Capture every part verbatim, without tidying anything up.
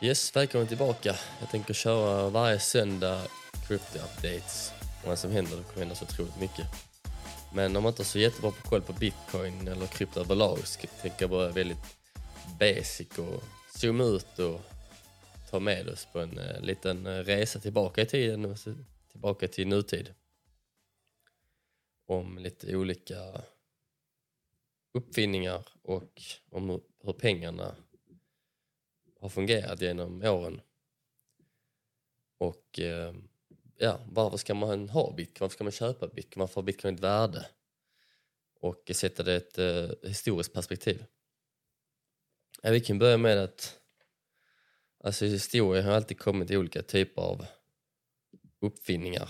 Yes, välkommen tillbaka. Jag tänker köra varje söndag krypto-updates. Och vad som händer, det kommer hända så otroligt mycket. Men om man inte har så jättebra på koll på Bitcoin eller krypto överlag, ska jag tänka bara väldigt basic och zooma ut och ta med oss på en eh, liten resa tillbaka i tiden och tillbaka till nutid. Om lite olika uppfinningar och om hur pengarna har fungerat genom åren. Och eh, ja, varför ska man ha bitcoin? Varför ska man köpa bitcoin? Varför har bitcoin ett värde? Och sätta det i ett eh, historiskt perspektiv. Ja, vi kan börja med att alltså historia har alltid kommit i olika typer av uppfinningar.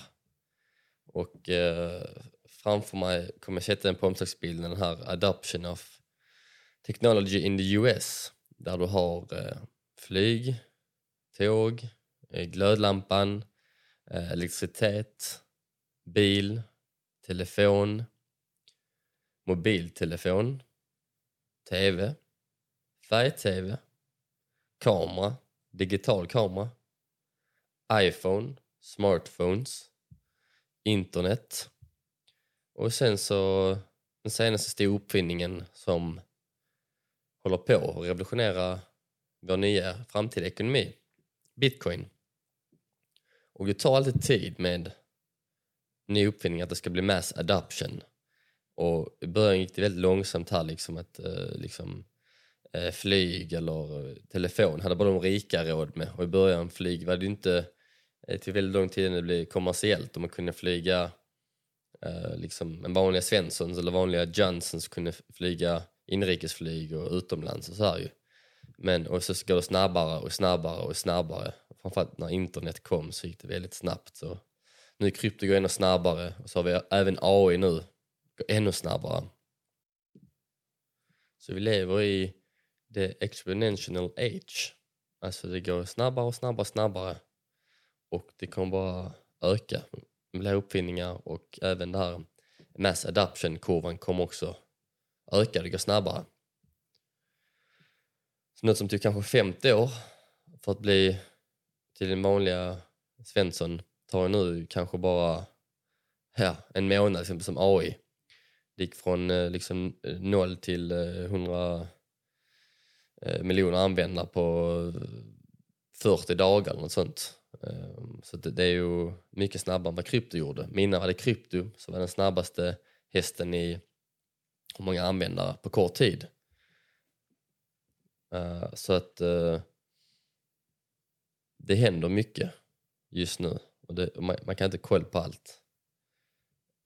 Och eh, framför mig kommer jag sätta en på omslagsbilden, den här adoption of technology in the U S. Där du har eh, flyg, tåg, glödlampan, eh, elektricitet, bil, telefon, mobiltelefon, tv, färg-tv, kamera, digital kamera, iPhone, smartphones, internet. Och sen så den senaste stora uppfinningen som håller på att revolutionera vår nya framtida ekonomi, bitcoin. Och det tar alltid tid med ny uppfinning att det ska bli mass adoption. Och i början gick det väldigt långsamt här liksom att liksom flyg eller telefon hade bara de rika råd med. Och i början flyg var det inte till väldigt lång tid när det blev kommersiellt och man kunde flyga liksom en vanliga Svenssons eller vanliga Johnsons kunde flyga inrikesflyg och utomlands och så här ju. Men och så går det snabbare och snabbare och snabbare. Framförallt när internet kom så gick det väldigt snabbt. Så nu krypto går ännu snabbare och så har vi även A I nu. Går ännu snabbare. Så vi lever i the exponential age. Alltså det går snabbare och snabbare och snabbare. Och det kommer bara öka. Med uppfinningar och även det här mass adoption-kurvan kommer också öka, det går snabbare. Så något som tog kanske femtio år för att bli till den vanliga Svensson tar nu kanske bara ja, en månad exempel, som A I. Det gick från liksom noll till hundra miljoner användare på fyrtio dagar eller något sånt. Så det är ju mycket snabbare än vad krypto gjorde. Men innan var det krypto så var den snabbaste hästen i och många användare på kort tid. Uh, så att uh, det händer mycket just nu. Och det, man, man kan inte kolla på allt.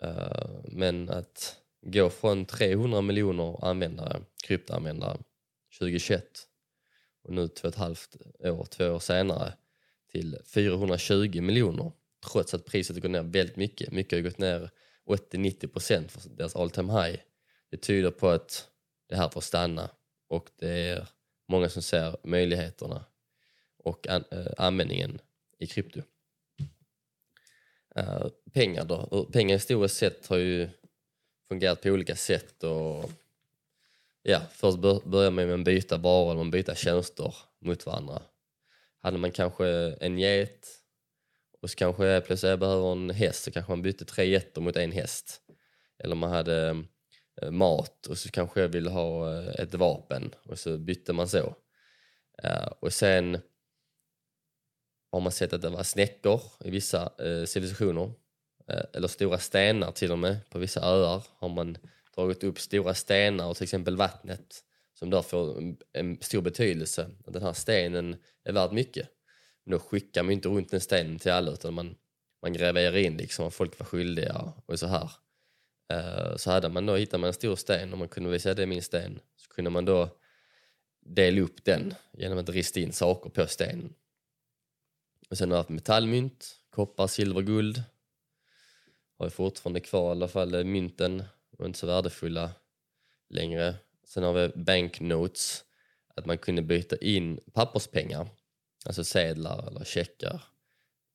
Uh, men att gå från trehundra miljoner användare, kryptoanvändare tjugohundratjugoett och nu två och ett halvt år, två år senare till fyrahundratjugo miljoner. Trots att priset går ner väldigt mycket. Mycket har gått ner åttio till nittio procent för deras all time high. Det tyder på att det här får stanna och det är många som ser möjligheterna och an- äh, användningen i krypto. Äh, pengar då. Pengar historiskt sett har ju fungerat på olika sätt. Och, ja, först bör- börjar man med att byta varor eller byta tjänster mot varandra. Hade man kanske en get och så kanske jag plötsligt behöver en häst så kanske man byter tre getter mot en häst. Eller man hade mat och så kanske jag ville ha ett vapen och så bytte man så uh, och sen har man sett att det var snäckor i vissa uh, civilisationer uh, eller stora stenar till och med på vissa öar har man dragit upp stora stenar och till exempel vattnet som där får en, en stor betydelse. Den här stenen är värd mycket men då skickar man inte runt den stenen till alla utan man, man gräver in liksom och folk var skyldiga och så här. Så hade man då hittat en stor sten och man kunde visa det är min sten så kunde man då dela upp den genom att rista in saker på stenen. Och sen har vi haft metallmynt, koppar, silver, guld. Har vi fortfarande kvar i alla fall mynten och inte så värdefulla längre. Sen har vi banknotes, att man kunde byta in papperspengar, alltså sedlar eller checkar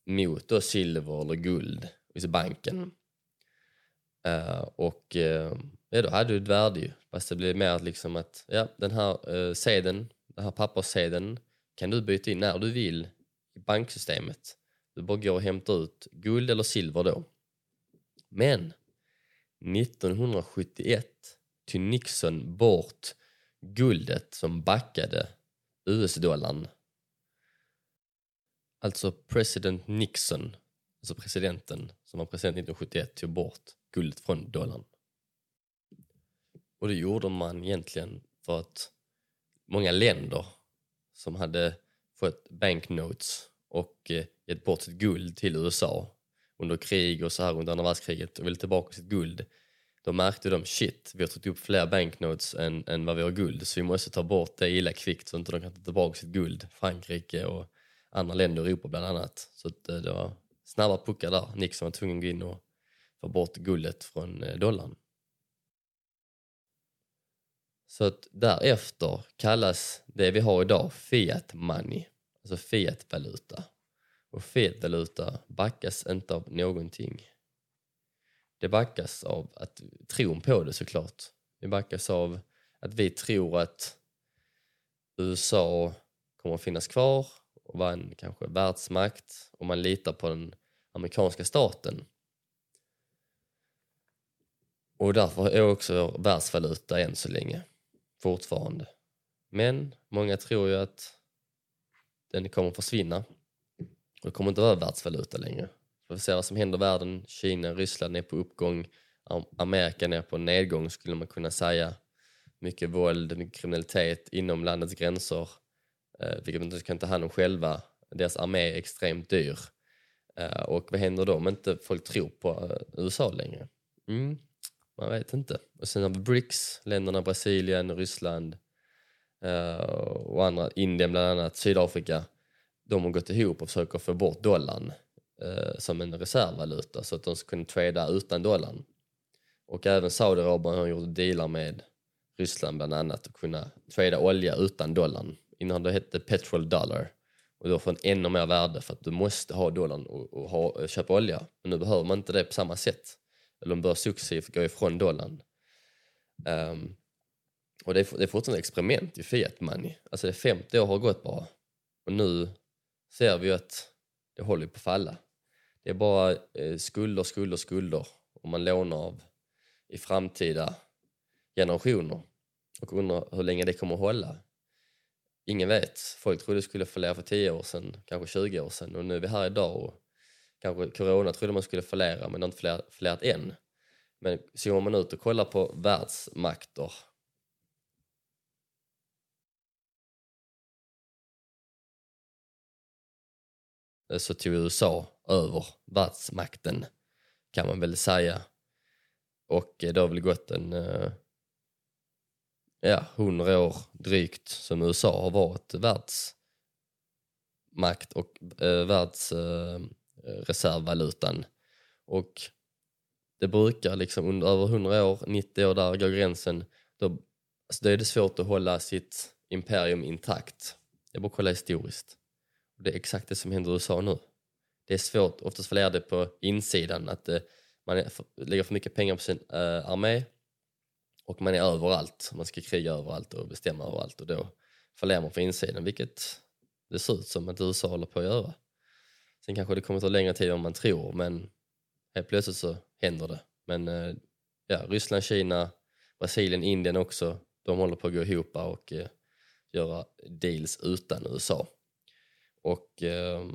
mot då silver eller guld i banken. Uh, och uh, ja, då hade du ett värde ju. Fast det blev mer liksom att ja, den här uh, sedeln, den här papperssedeln kan du byta in när du vill i banksystemet. Du bara går och hämtar ut guld eller silver då. Men nittonhundrasjuttioett till Nixon bort guldet som backade U S-dollarn. Alltså president Nixon, alltså presidenten som var president nittonhundrasjuttioett, tog bort guldet från dollarn. Och det gjorde man egentligen för att många länder som hade fått banknotes och gett bort sitt guld till U S A under krig och så här under andra världskriget och ville tillbaka sitt guld, då märkte de shit, vi har tagit upp fler banknotes än, än vad vi har guld, så vi måste ta bort det illa kvickt så inte de kan ta tillbaka sitt guld. Frankrike och andra länder i Europa bland annat. Så det, det var snabba puckar där. Nixon var tvungen att gå in och ta bort guldet från dollarn. Så att därefter kallas det vi har idag fiat money, alltså fiatvaluta. Och fiatvaluta backas inte av någonting. Det backas av att tron på det såklart. Det backas av att vi tror att U S A kommer att finnas kvar och vara en kanske världsmakt, och man litar på den amerikanska staten. Och därför är också världsvaluta än så länge fortfarande. Men många tror ju att den kommer att försvinna. Och det kommer inte vara världsvaluta längre. För vi ser vad som händer i världen. Kina, Ryssland är på uppgång. Amerika är på nedgång skulle man kunna säga. Mycket våld, mycket kriminalitet inom landets gränser. Vilket de inte kan ta hand om själva. Deras armé är extremt dyr. Och vad händer då om inte folk tror på U S A längre? Mm. Man vet inte. Och sen har vi BRICS, länderna Brasilien, Ryssland eh, och andra, Indien bland annat, Sydafrika. De har gått ihop och försöker få bort dollarn eh, som en reservvaluta så att de ska kunna trada utan dollarn. Och även Saudiarabien har gjort dealar med Ryssland bland annat och kunna trada olja utan dollarn. Innan det hette petrol dollar. Och då får en ännu mer värde för att du måste ha dollarn och, och, ha, och köpa olja. Men nu behöver man inte det på samma sätt. Eller de bör successivt gå ifrån dollarn. Um, och det är, det är fortfarande ett experiment i fiat money. Alltså det femtio år har gått bara. Och nu ser vi att det håller på att falla. Det är bara eh, skulder, skulder, skulder. Och man lånar av i framtida generationer. Och undrar hur länge det kommer att hålla. Ingen vet. Folk trodde det skulle fallera för tio år sedan. Kanske tjugo år sedan. Och nu är vi här idag och kanske corona trodde man skulle fallera, men det har inte fallerat än. Men så om man ut och kollar på världsmakter. Så tog U S A över världsmakten kan man väl säga. Och det har väl gått en ja, hundra år drygt som U S A har varit världsmakt och eh, världs... Eh, reservvalutan, och det brukar liksom under över hundra år, nittio år där går gränsen, då, alltså då är det svårt att hålla sitt imperium intakt. Jag bara kollar historiskt, och det är exakt det som händer i U S A nu. Det är svårt, oftast fallerar det på insidan att eh, man är, för, lägger för mycket pengar på sin eh, armé och man är överallt, man ska kriga överallt och bestämma överallt, och då fallerar man på insidan, vilket det ser ut som att U S A håller på att göra. Sen kanske det kommer att ta längre tid om man tror, men helt plötsligt så händer det. Men ja, Ryssland, Kina, Brasilien, Indien också, de håller på att gå ihop och eh, göra deals utan U S A. Och eh,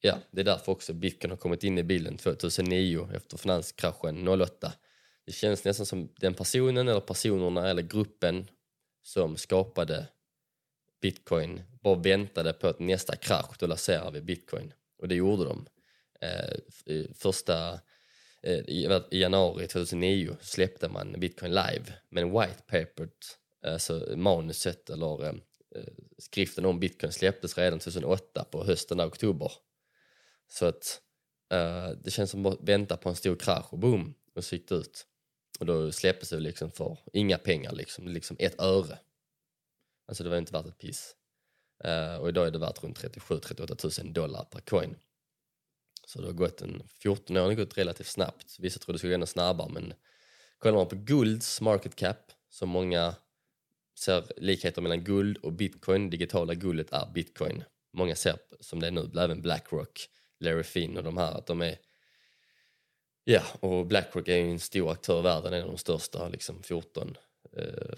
ja, det är därför också Bitcoin har kommit in i bilden två tusen nio efter finanskraschen noll åtta. Det känns nästan som den personen eller personerna eller gruppen som skapade Bitcoin bara väntade på att nästa krasch, då lanserar vi Bitcoin. Och det gjorde de. Eh, första, eh, i, i januari tjugohundranio släppte man Bitcoin live. Men white paper, alltså manuset eller eh, skriften om Bitcoin släpptes redan tjugohundraåtta på hösten av oktober. Så att eh, det känns som att vänta på en stor krasch och boom, och så gick det ut. Och då släpptes det liksom för inga pengar, liksom, liksom ett öre. Alltså det var inte värt ett piss. Uh, och idag är det värt runt trettiosju till trettioåtta tusen dollar per coin. Så det har gått en fjorton år, det har gått relativt snabbt. Vissa trodde det skulle gå ännu snabbare, men kollar man på gulds market cap, som många ser likheter mellan guld och bitcoin. Digitala guldet är bitcoin. Många ser som det är nu, även BlackRock, Larry Fink och de här, att de är, ja, och BlackRock är ju en stor aktör i världen, en av de största, liksom fjorton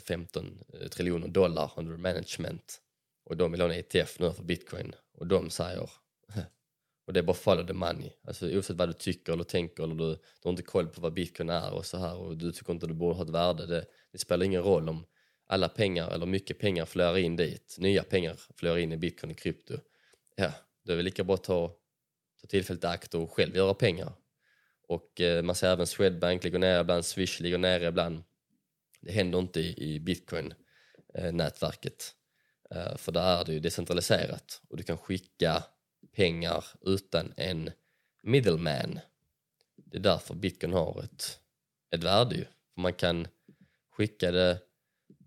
femton triljoner dollar under management, och de vill ha en E T F nu för bitcoin, och de säger, och det är bara follow the money, alltså oavsett vad du tycker eller tänker, eller du, du har inte koll på vad bitcoin är och så här, och du tycker inte att du borde ha ett värde, det, det spelar ingen roll om alla pengar eller mycket pengar flödar in dit, nya pengar flödar in i bitcoin och krypto, ja, då är det lika bra att ta, ta tillfället i akt och själv göra pengar. Och eh, man ser även Swedbank ligger nere ibland, Swish ligger nere ibland. Det händer inte i, i bitcoin-nätverket. Eh, eh, för där är det ju decentraliserat. Och du kan skicka pengar utan en middleman. Det är därför bitcoin har ett, ett värde. För man kan skicka det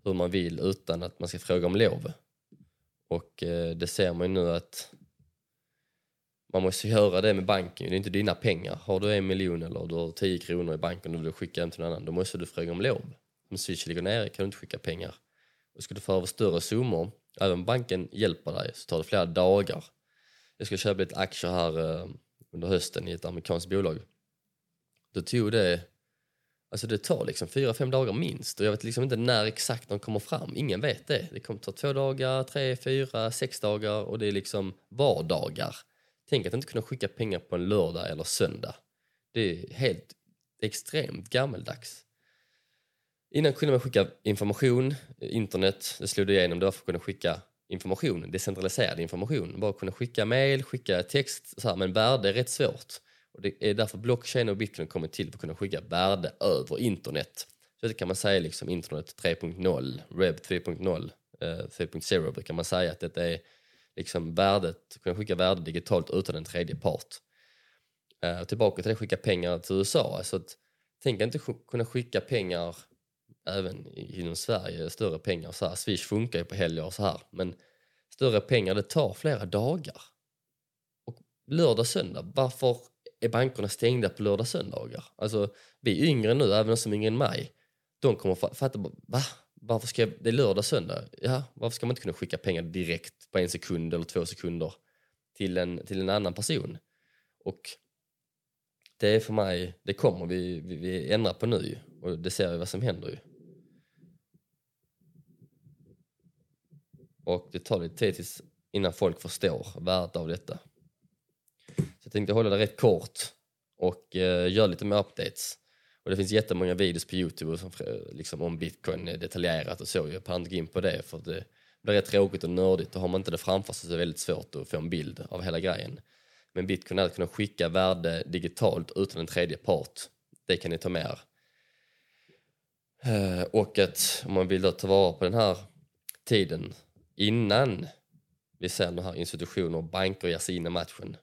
hur man vill utan att man ska fråga om lov. Och eh, det ser man ju nu att man måste göra det med banken. Det är inte dina pengar. Har du en miljon eller du har tio kronor i banken och du vill skicka dem till någon annan, då måste du fråga om lov. Om Swish ligger nere kan du inte skicka pengar. Och ska du få över större summor, även banken hjälper dig, så tar det flera dagar. Jag ska köpa lite aktier här eh, under hösten i ett amerikanskt bolag. Då tog det, alltså det tar liksom fyra, fem dagar minst. Och jag vet liksom inte när exakt de kommer fram. Ingen vet det. Det kommer ta två dagar, tre, fyra, sex dagar. Och det är liksom vardagar. Tänk att inte kunna skicka pengar på en lördag eller söndag. Det är helt extremt gammeldags. Innan kunde man skicka information, internet, det slog igenom, det var för att kunna skicka information, decentraliserad information. Bara kunna skicka mejl, skicka text, så här, men värde är rätt svårt. Och det är därför blockchain och bitcoin kommer till, för att kunna skicka värde över internet. Så det kan man säga liksom internet tre punkt noll, webb tre punkt noll, eh, tre punkt noll, det kan man säga att det är liksom värdet, kunna skicka värde digitalt utan en tredje part. Eh, tillbaka till det, skicka pengar till U S A. Alltså att, tänk inte sk- kunna skicka pengar även inom Sverige, större pengar så här. Swish funkar ju på helger och så här, men större pengar, det tar flera dagar. Och lördag, söndag, varför är bankerna stängda på lördag, söndagar? Alltså, vi är yngre nu, även som yngre än mig, de kommer fatta, va? Varför ska jag, det är lördag, söndag, ja, varför ska man inte kunna skicka pengar direkt på en sekund eller två sekunder till en, till en annan person? Och det är för mig, det kommer vi, vi, vi ändrar på nu, och det ser vi vad som händer ju. Och det tar lite tid tills innan folk förstår värdet av detta. Så jag tänkte hålla det rätt kort och eh, göra lite mer updates. Och det finns jättemånga videos på YouTube som, liksom, om bitcoin detaljerat och så. Jag kan inte gå in på det för det blir rätt tråkigt och nördigt. Och har man inte det framför sig så är det väldigt svårt att få en bild av hela grejen. Men bitcoin är att kunna skicka värde digitalt utan en tredje part. Det kan ni ta med er. Och att om man vill ta vara på den här tiden innan vi ser de här institutioner och banker ger sig in i matchen,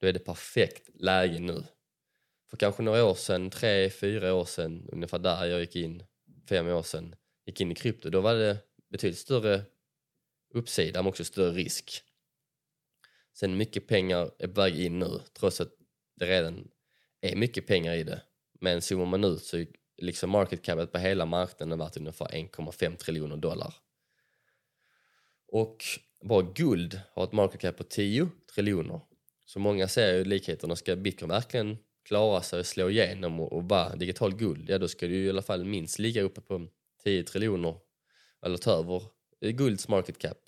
då är det perfekt läge nu. För kanske några år sedan, tre, fyra år sedan, ungefär där jag gick in, fem år sedan, gick in i krypto, då var det betydligt större uppsida men också större risk. Sen mycket pengar är på väg in nu, trots att det redan är mycket pengar i det. Men zoomar man ut så liksom market capet på hela marknaden har varit ungefär en komma fem triljoner dollar. Och bara guld har ett market cap på tio triljoner. Så många ser ju likheterna. Ska bitcoin verkligen klara sig och slå igenom och, och vara digital guld, ja, då ska det ju i alla fall minst ligga uppe på tio triljoner eller ta över gulds market cap.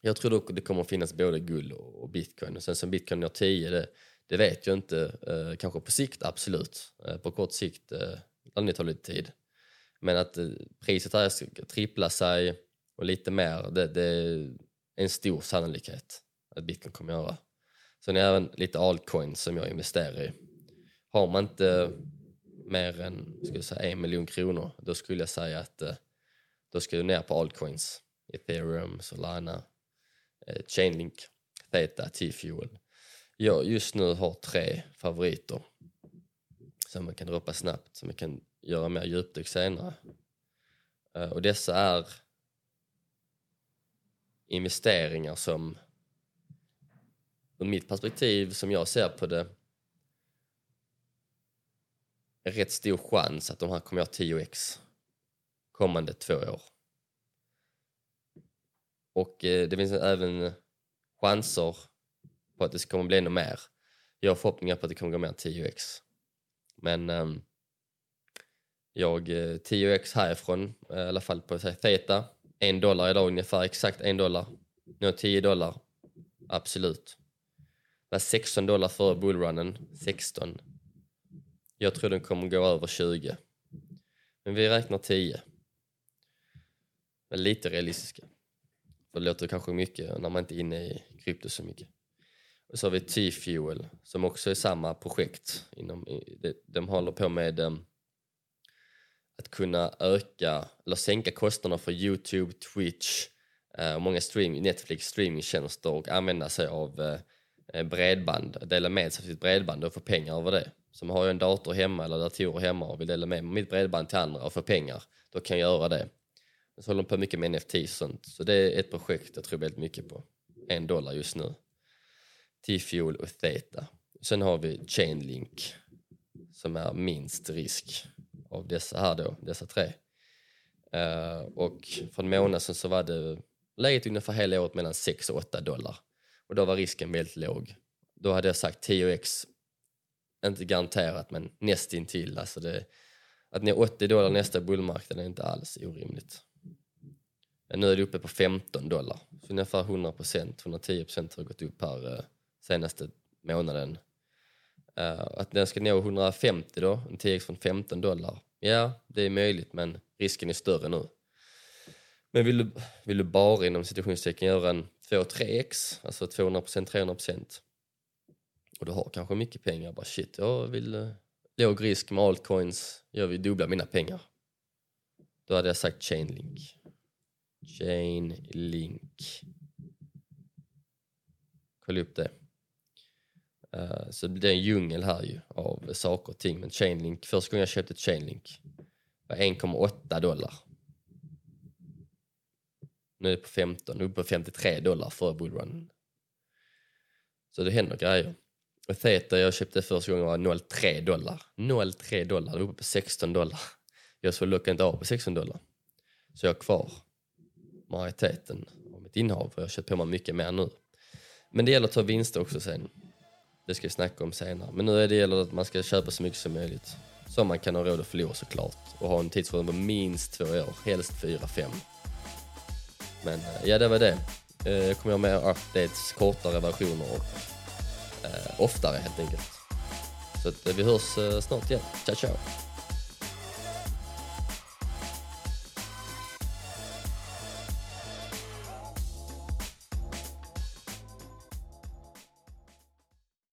Jag tror dock det kommer att finnas både guld och bitcoin. Och sen som bitcoin gör tio, det, det vet jag inte. Eh, kanske på sikt, absolut. Eh, på kort sikt, eh, det tar lite tid. Men att eh, priset här ska trippla sig och lite mer, det, det är en stor sannolikhet att bitcoin kommer att göra. Sen är även lite altcoins som jag investerar i. Har man inte mer än, ska jag säga, en miljon kronor, då skulle jag säga att eh, då ska du ner på altcoins. Ethereum, Solana, Chainlink, Theta, T-Fuel. Jag just nu har tre favoriter som man kan droppa snabbt, som man kan göra mer djupdyk senare. Och dessa är investeringar som ur mitt perspektiv, som jag ser på det, är rätt stor chans att de här kommer att tio x kommande två år. Och eh, det finns även chanser på att det kommer bli ännu mer. Jag har förhoppningar på att det kommer gå mer än tio x. Men eh, jag tio x härifrån, i alla fall på säga, Theta, en dollar idag ungefär, exakt en dollar. Nu är tio dollar, absolut. Det var sexton dollar före bullrunnen, sexton. Jag tror den kommer gå över tjugo. Men vi räknar tio. Men lite realistiska. För det låter kanske mycket när man inte är inne i krypto så mycket. Och så har vi T-Fuel som också är samma projekt. Inom, de, de håller på med um, att kunna öka eller sänka kostnaderna för YouTube, Twitch uh, och många stream, Netflix streamingtjänster och använda sig av uh, bredband. Dela med sig av sitt bredband och få pengar över det. Som har ju en dator hemma eller datorer hemma och vill dela med mitt bredband till andra och få pengar, då kan jag göra det. Så håller de på mycket med N F T och sånt. Så det är ett projekt jag tror väldigt mycket på. En dollar just nu. T-Fuel och Theta. Sen har vi Chainlink som är minst risk av dessa här då, dessa tre. Uh, och för en månad sedan så var det läget ungefär hela året mellan sex och åtta dollar. Och då var risken väldigt låg. Då hade jag sagt tio x, inte garanterat men nästintill. Alltså det, att ni har åttio dollar nästa bullmarknad är inte alls orimligt. Men nu är det uppe på femton dollar. Så ungefär hundra procent, hundra tio procent har gått upp här eh, senaste månaden. Uh, att den ska nå hundrafemtio då, en tio x från femton dollar. Ja, det är möjligt men risken är större nu. Men vill du, vill du bara inom situationstecken göra en två till tre x, alltså tvåhundra procent, trehundra procent. Och du har kanske mycket pengar, bara shit, jag vill eh, låg risk med altcoins, jag vill dubbla mina pengar. Då hade jag sagt Chainlink. Chainlink. Kolla upp det. Uh, så det är en djungel här ju av saker och ting. Men Chainlink, första gången jag köpte Chainlink var en komma åtta dollar. Nu är det på femton, nu är det på femtiotre dollar för bullrunnen. Så det händer grejer. Och Theta jag köpte första gången var noll komma tre dollar. noll komma tre dollar, det var uppe på sexton dollar. Jag så luckade inte av på sexton dollar. Så jag har kvar majoriteten av mitt innehav och jag köper på mig mycket mer nu. Men det gäller att ta vinster också sen. Det ska vi snacka om senare. Men nu är det gäller att man ska köpa så mycket som möjligt. Som man kan ha råd att förlora såklart. Och ha en tidsförmån på minst två år. Helst fyra, fem. Men ja, det var det. Jag kommer att göra mer updates, kortare versioner och eh, oftare helt enkelt. Så att, vi hörs eh, snart igen. Ciao, ciao.